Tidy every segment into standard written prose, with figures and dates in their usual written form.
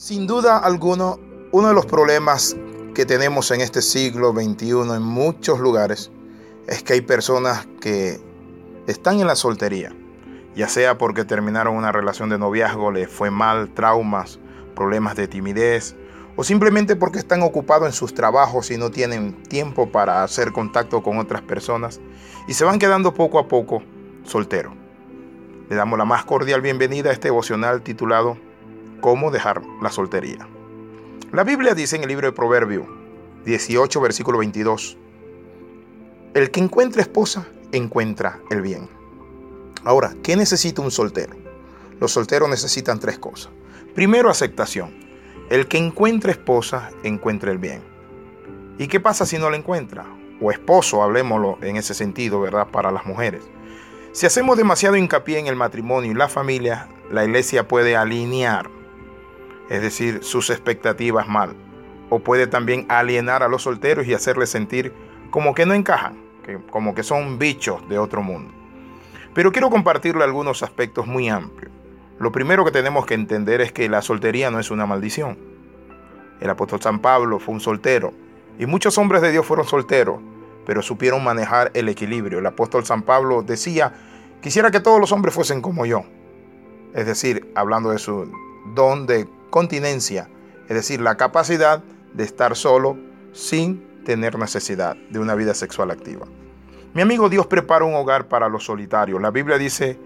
Sin duda alguna, uno de los problemas que tenemos en este siglo XXI en muchos lugares es que hay personas que están en la soltería, ya sea porque terminaron una relación de noviazgo, les fue mal, traumas, problemas de timidez, o simplemente porque están ocupados en sus trabajos y no tienen tiempo para hacer contacto con otras personas y se van quedando poco a poco solteros. Le damos la más cordial bienvenida a este devocional titulado ¿Cómo dejar la soltería? La Biblia dice en el libro de Proverbios 18, versículo 22, el que encuentra esposa encuentra el bien. Ahora, ¿qué necesita un soltero? Los solteros necesitan tres cosas. Primero, aceptación. El que encuentra esposa, encuentra el bien. ¿Y qué pasa si no la encuentra? O esposo, hablemoslo en ese sentido, ¿verdad? Para las mujeres. Si hacemos demasiado hincapié en el matrimonio y la familia, la iglesia puede alinear, es decir, sus expectativas mal. O puede también alienar a los solteros y hacerles sentir como que no encajan, como que son bichos de otro mundo. Pero quiero compartirle algunos aspectos muy amplios. Lo primero que tenemos que entender es que la soltería no es una maldición. El apóstol San Pablo fue un soltero y muchos hombres de Dios fueron solteros, pero supieron manejar el equilibrio. El apóstol San Pablo decía, quisiera que todos los hombres fuesen como yo. Es decir, hablando de su don de continencia, es decir, la capacidad de estar solo sin tener necesidad de una vida sexual activa. Mi amigo, Dios prepara un hogar para los solitarios. La Biblia dice,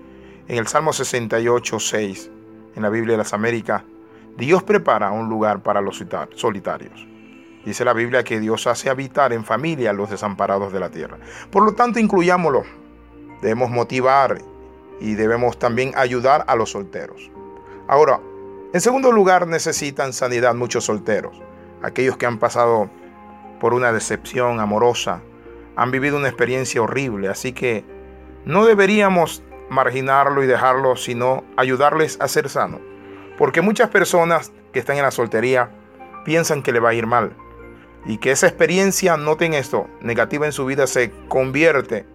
en el Salmo 68, 6, en la Biblia de las Américas, Dios prepara un lugar para los solitarios. Dice la Biblia que Dios hace habitar en familia a los desamparados de la tierra. Por lo tanto, incluyámoslo. Debemos motivar y debemos también ayudar a los solteros. Ahora, en segundo lugar, necesitan sanidad muchos solteros. Aquellos que han pasado por una decepción amorosa, han vivido una experiencia horrible, así que no deberíamos marginarlo y dejarlo, sino ayudarles a ser sano, porque muchas personas que están en la soltería piensan que le va a ir mal y que esa experiencia, noten esto, negativa en su vida se convierte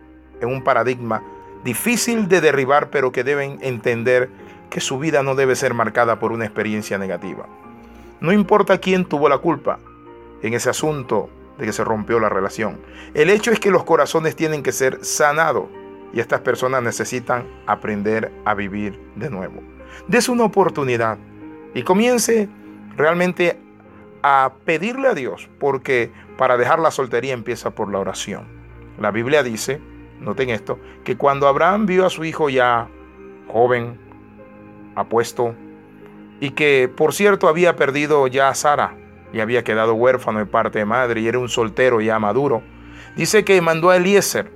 en un paradigma difícil de derribar, pero que deben entender que su vida no debe ser marcada por una experiencia negativa. No importa quién tuvo la culpa en ese asunto de que se rompió la relación. El hecho es que los corazones tienen que ser sanados. Y estas personas necesitan aprender a vivir de nuevo. Dese una oportunidad y comience realmente a pedirle a Dios, porque para dejar la soltería empieza por la oración. La Biblia dice, noten esto, que cuando Abraham vio a su hijo ya joven, apuesto, y que por cierto había perdido ya a Sara y había quedado huérfano de parte de madre y era un soltero ya maduro, dice que mandó a Eliezer,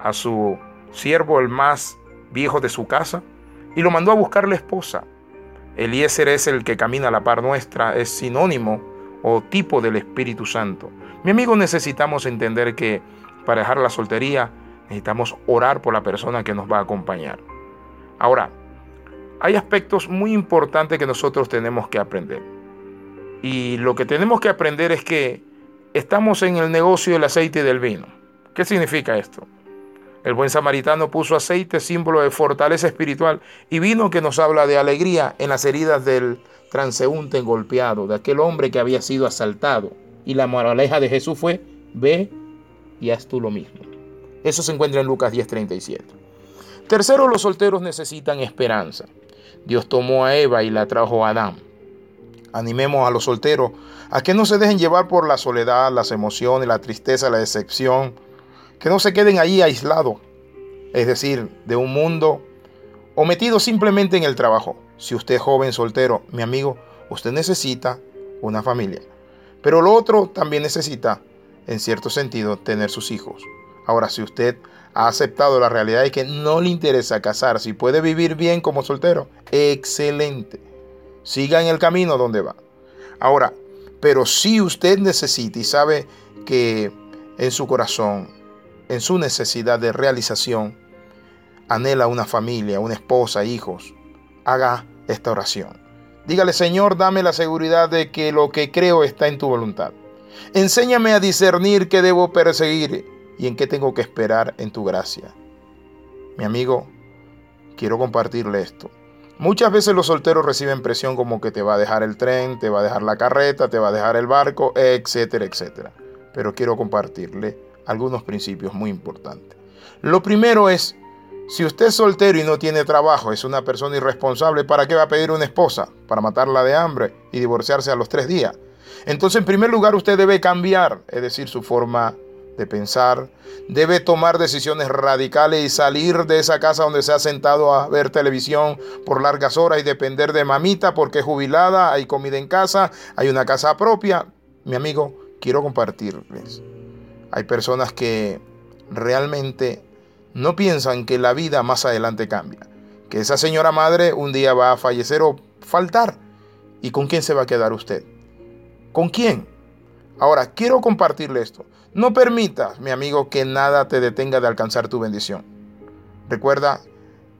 a su siervo, el más viejo de su casa, y lo mandó a buscar la esposa. Eliezer es el que camina a la par nuestra, es sinónimo o tipo del Espíritu Santo. Mi amigo, necesitamos entender que para dejar la soltería necesitamos orar por la persona que nos va a acompañar. Ahora, hay aspectos muy importantes que nosotros tenemos que aprender. Y lo que tenemos que aprender es que estamos en el negocio del aceite y del vino. ¿Qué significa esto? El buen samaritano puso aceite, símbolo de fortaleza espiritual, y vino que nos habla de alegría en las heridas del transeúnte golpeado, de aquel hombre que había sido asaltado. Y la moraleja de Jesús fue, ve y haz tú lo mismo. Eso se encuentra en Lucas 10:37. Tercero, los solteros necesitan esperanza. Dios tomó a Eva y la trajo a Adán. Animemos a los solteros a que no se dejen llevar por la soledad, las emociones, la tristeza, la decepción, que no se queden allí aislados, es decir, de un mundo o metidos simplemente en el trabajo. Si usted es joven soltero, mi amigo, usted necesita una familia. Pero lo otro también necesita, en cierto sentido, tener sus hijos. Ahora, si usted ha aceptado la realidad de que no le interesa casarse y puede vivir bien como soltero, excelente. Siga en el camino donde va. Ahora, pero si usted necesita y sabe que en su corazón, en su necesidad de realización, anhela una familia, una esposa, hijos, haga esta oración. Dígale, Señor, dame la seguridad de que lo que creo está en tu voluntad. Enséñame a discernir qué debo perseguir y en qué tengo que esperar en tu gracia. Mi amigo, quiero compartirle esto. Muchas veces los solteros reciben presión como que te va a dejar el tren, te va a dejar la carreta, te va a dejar el barco, etcétera, etcétera. Pero quiero compartirle algunos principios muy importantes. Lo primero es, si usted es soltero y no tiene trabajo, es una persona irresponsable, ¿para qué va a pedir una esposa? Para matarla de hambre y divorciarse a los 3 días. Entonces, en primer lugar, usted debe cambiar, es decir, su forma de pensar. Debe tomar decisiones radicales y salir de esa casa donde se ha sentado a ver televisión por largas horas y depender de mamita porque es jubilada, hay comida en casa, hay una casa propia. Mi amigo, quiero compartirles. Hay personas que realmente no piensan que la vida más adelante cambia, que esa señora madre un día va a fallecer o faltar. ¿Y con quién se va a quedar usted? ¿Con quién? Ahora, quiero compartirle esto. No permitas, mi amigo, que nada te detenga de alcanzar tu bendición. Recuerda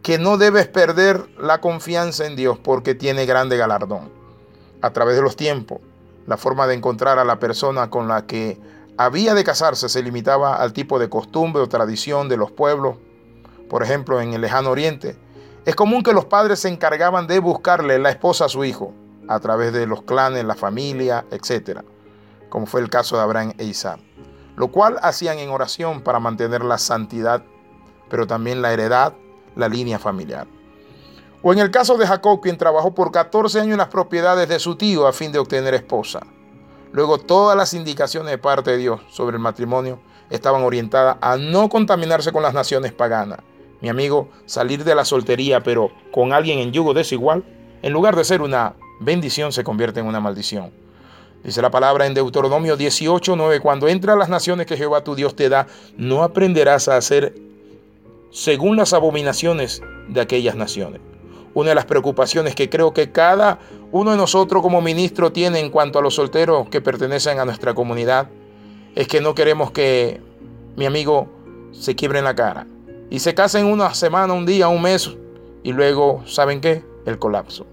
que no debes perder la confianza en Dios porque tiene grande galardón. A través de los tiempos, la forma de encontrar a la persona con la que había de casarse se limitaba al tipo de costumbre o tradición de los pueblos. Por ejemplo, en el Lejano Oriente, es común que los padres se encargaban de buscarle la esposa a su hijo a través de los clanes, la familia, etc., como fue el caso de Abraham e Isaac, lo cual hacían en oración para mantener la santidad, pero también la heredad, la línea familiar. O en el caso de Jacob, quien trabajó por 14 años en las propiedades de su tío a fin de obtener esposa. Luego, todas las indicaciones de parte de Dios sobre el matrimonio estaban orientadas a no contaminarse con las naciones paganas. Mi amigo, salir de la soltería, pero con alguien en yugo desigual, en lugar de ser una bendición, se convierte en una maldición. Dice la palabra en Deuteronomio 18:9, cuando entres a las naciones que Jehová tu Dios te da, no aprenderás a hacer según las abominaciones de aquellas naciones. Una de las preocupaciones que creo que cada uno de nosotros como ministro tiene en cuanto a los solteros que pertenecen a nuestra comunidad es que no queremos que, mi amigo, se quiebren la cara y se casen una semana, un día, un mes y luego, ¿saben qué? El colapso.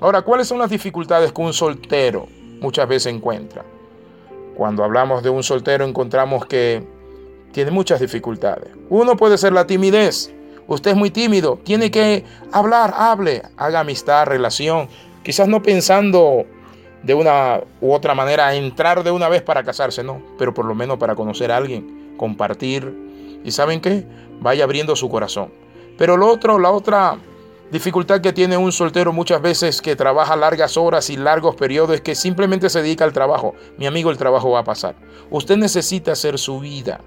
Ahora, ¿cuáles son las dificultades que un soltero muchas veces encuentra? Cuando hablamos de un soltero encontramos que tiene muchas dificultades. Uno puede ser la timidez. Usted es muy tímido, tiene que hablar, hable, haga amistad, relación. Quizás no pensando de una u otra manera entrar de una vez para casarse, no, pero por lo menos para conocer a alguien, compartir. ¿Y saben qué? Vaya abriendo su corazón. Pero la otra dificultad que tiene un soltero muchas veces que trabaja largas horas y largos periodos es que simplemente se dedica al trabajo. Mi amigo, el trabajo va a pasar. Usted necesita hacer su vida.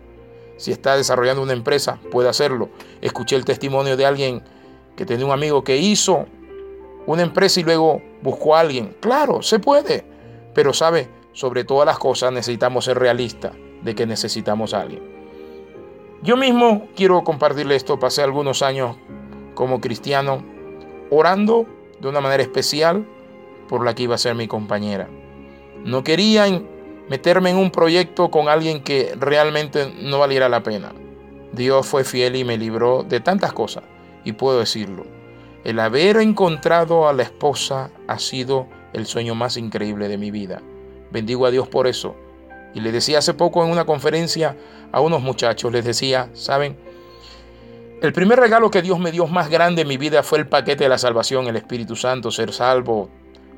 Si está desarrollando una empresa, puede hacerlo. Escuché el testimonio de alguien que tenía un amigo que hizo una empresa y luego buscó a alguien. Claro, se puede. Pero, ¿sabe? Sobre todas las cosas necesitamos ser realistas de que necesitamos a alguien. Yo mismo quiero compartirle esto. Pasé algunos años como cristiano orando de una manera especial por la que iba a ser mi compañera. No quería meterme en un proyecto con alguien que realmente no valiera la pena. Dios fue fiel y me libró de tantas cosas. Y puedo decirlo, el haber encontrado a la esposa ha sido el sueño más increíble de mi vida. Bendigo a Dios por eso. Y le decía hace poco en una conferencia a unos muchachos, les decía, ¿saben? El primer regalo que Dios me dio más grande en mi vida fue el paquete de la salvación, el Espíritu Santo, ser salvo.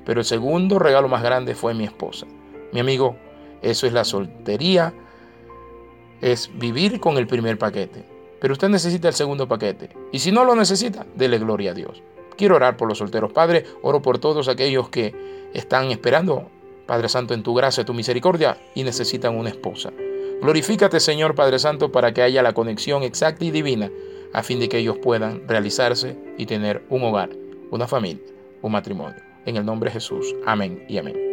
Pero el segundo regalo más grande fue mi esposa. Mi amigo, eso es la soltería, es vivir con el primer paquete. Pero usted necesita el segundo paquete. Y si no lo necesita, dele gloria a Dios. Quiero orar por los solteros. Padre, oro por todos aquellos que están esperando, Padre Santo, en tu gracia, tu misericordia, y necesitan una esposa. Glorifícate, Señor Padre Santo, para que haya la conexión exacta y divina, a fin de que ellos puedan realizarse y tener un hogar, una familia, un matrimonio. En el nombre de Jesús. Amén y amén.